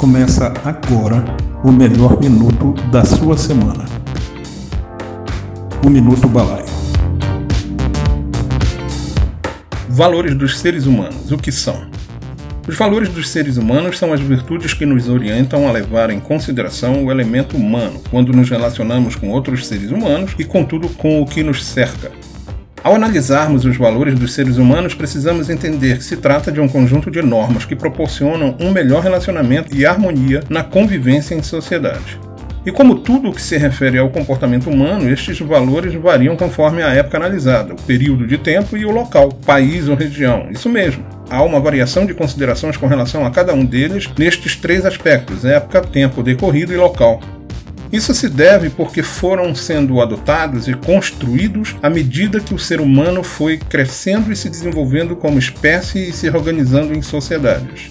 Começa agora o melhor minuto da sua semana. O Minuto Balaio. Valores dos seres humanos. O que são? Os valores dos seres humanos são as virtudes que nos orientam a levar em consideração o elemento humano quando nos relacionamos com outros seres humanos e, contudo, com o que nos cerca. Ao analisarmos os valores dos seres humanos, precisamos entender que se trata de um conjunto de normas que proporcionam um melhor relacionamento e harmonia na convivência em sociedade. E como tudo o que se refere ao comportamento humano, estes valores variam conforme a época analisada, o período de tempo e o local, país ou região. Isso mesmo, há uma variação de considerações com relação a cada um deles nestes três aspectos: época, tempo decorrido e local. Isso se deve porque foram sendo adotados e construídos à medida que o ser humano foi crescendo e se desenvolvendo como espécie e se organizando em sociedades.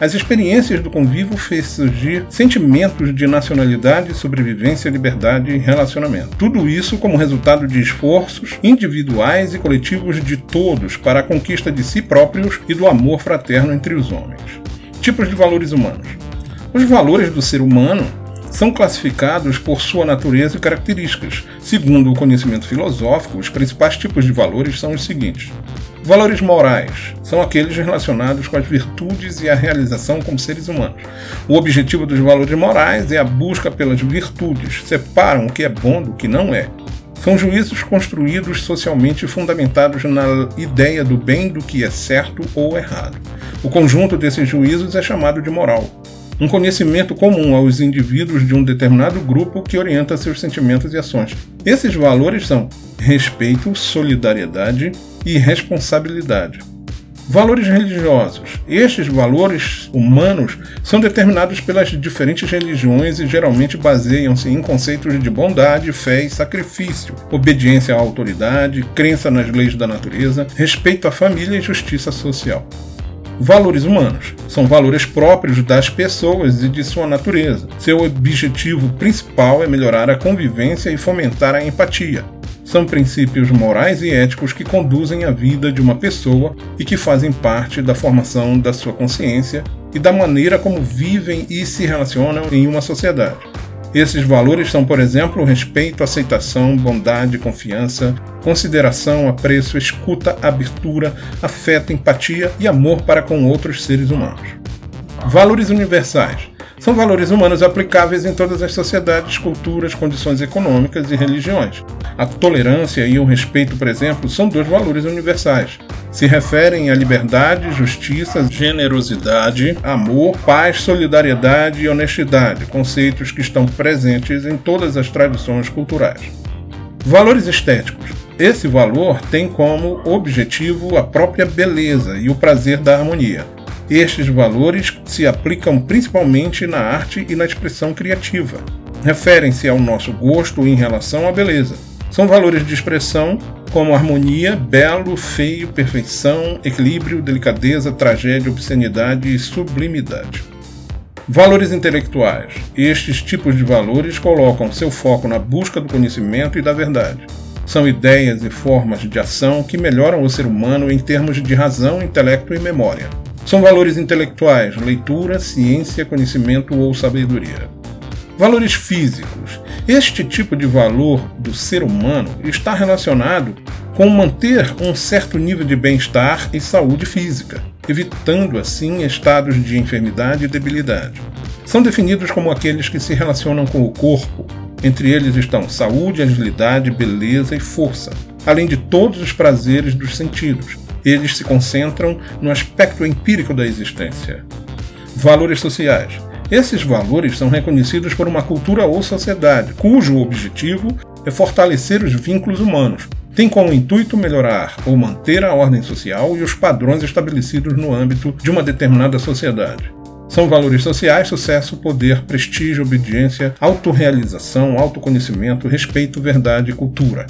As experiências do convívio fez surgir sentimentos de nacionalidade, sobrevivência, liberdade e relacionamento. Tudo isso como resultado de esforços individuais e coletivos de todos para a conquista de si próprios e do amor fraterno entre os homens. Tipos de valores humanos. Os valores do ser humano são classificados por sua natureza e características. Segundo o conhecimento filosófico, os principais tipos de valores são os seguintes. Valores morais são aqueles relacionados com as virtudes e a realização como seres humanos. O objetivo dos valores morais é a busca pelas virtudes, separam o que é bom do que não é. São juízos construídos socialmente fundamentados na ideia do bem do que é certo ou errado. O conjunto desses juízos é chamado de moral. Um conhecimento comum aos indivíduos de um determinado grupo que orienta seus sentimentos e ações. Esses valores são respeito, solidariedade e responsabilidade. Valores religiosos. Estes valores humanos são determinados pelas diferentes religiões e geralmente baseiam-se em conceitos de bondade, fé e sacrifício, obediência à autoridade, crença nas leis da natureza, respeito à família e justiça social. Valores humanos são valores próprios das pessoas e de sua natureza. Seu objetivo principal é melhorar a convivência e fomentar a empatia. São princípios morais e éticos que conduzem a vida de uma pessoa e que fazem parte da formação da sua consciência e da maneira como vivem e se relacionam em uma sociedade. Esses valores são, por exemplo, respeito, aceitação, bondade, confiança, consideração, apreço, escuta, abertura, afeto, empatia e amor para com outros seres humanos. Valores universais. São valores humanos aplicáveis em todas as sociedades, culturas, condições econômicas e religiões. A tolerância e o respeito, por exemplo, são dois valores universais. Se referem à liberdade, justiça, generosidade, amor, paz, solidariedade e honestidade, conceitos que estão presentes em todas as tradições culturais. Valores estéticos. Esse valor tem como objetivo a própria beleza e o prazer da harmonia. Estes valores se aplicam principalmente na arte e na expressão criativa. Referem-se ao nosso gosto em relação à beleza. São valores de expressão como harmonia, belo, feio, perfeição, equilíbrio, delicadeza, tragédia, obscenidade e sublimidade. Valores intelectuais. Estes tipos de valores colocam seu foco na busca do conhecimento e da verdade. São ideias e formas de ação que melhoram o ser humano em termos de razão, intelecto e memória. São valores intelectuais, leitura, ciência, conhecimento ou sabedoria. Valores físicos. Este tipo de valor do ser humano está relacionado com manter um certo nível de bem-estar e saúde física, evitando assim estados de enfermidade e debilidade. São definidos como aqueles que se relacionam com o corpo. Entre eles estão saúde, agilidade, beleza e força, além de todos os prazeres dos sentidos. Eles se concentram no aspecto empírico da existência. Valores sociais. Esses valores são reconhecidos por uma cultura ou sociedade, cujo objetivo é fortalecer os vínculos humanos. Tem como intuito melhorar ou manter a ordem social e os padrões estabelecidos no âmbito de uma determinada sociedade. São valores sociais: sucesso, poder, prestígio, obediência, autorrealização, autoconhecimento, respeito, verdade e cultura.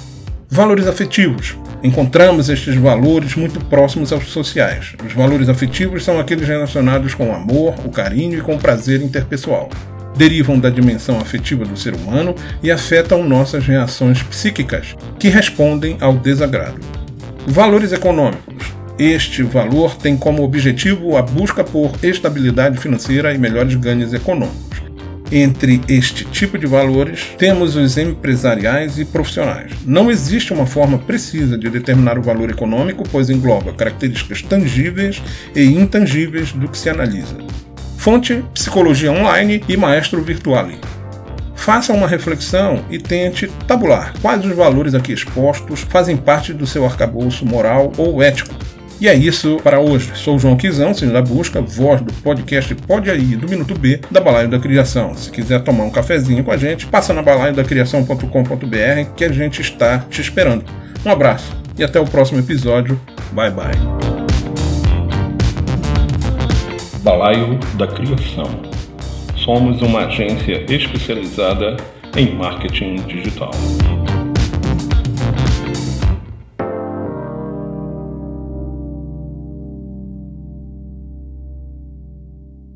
Valores afetivos. Encontramos estes valores muito próximos aos sociais. Os valores afetivos são aqueles relacionados com o amor, o carinho e com o prazer interpessoal. Derivam da dimensão afetiva do ser humano e afetam nossas reações psíquicas, que respondem ao desagrado. Valores econômicos. Este valor tem como objetivo a busca por estabilidade financeira e melhores ganhos econômicos. Entre este tipo de valores, temos os empresariais e profissionais. Não existe uma forma precisa de determinar o valor econômico, pois engloba características tangíveis e intangíveis do que se analisa. Fonte: Psicologia Online e Maestro Virtual. Faça uma reflexão e tente tabular quais os valores aqui expostos fazem parte do seu arcabouço moral ou ético. E é isso para hoje. Sou o João Quizão, sendo da busca, voz do podcast Pode Aí, do Minuto B, da Balaio da Criação. Se quiser tomar um cafezinho com a gente, passa na balaiodacriacao.com.br que a gente está te esperando. Um abraço e até o próximo episódio. Bye, bye. Balaio da Criação. Somos uma agência especializada em marketing digital.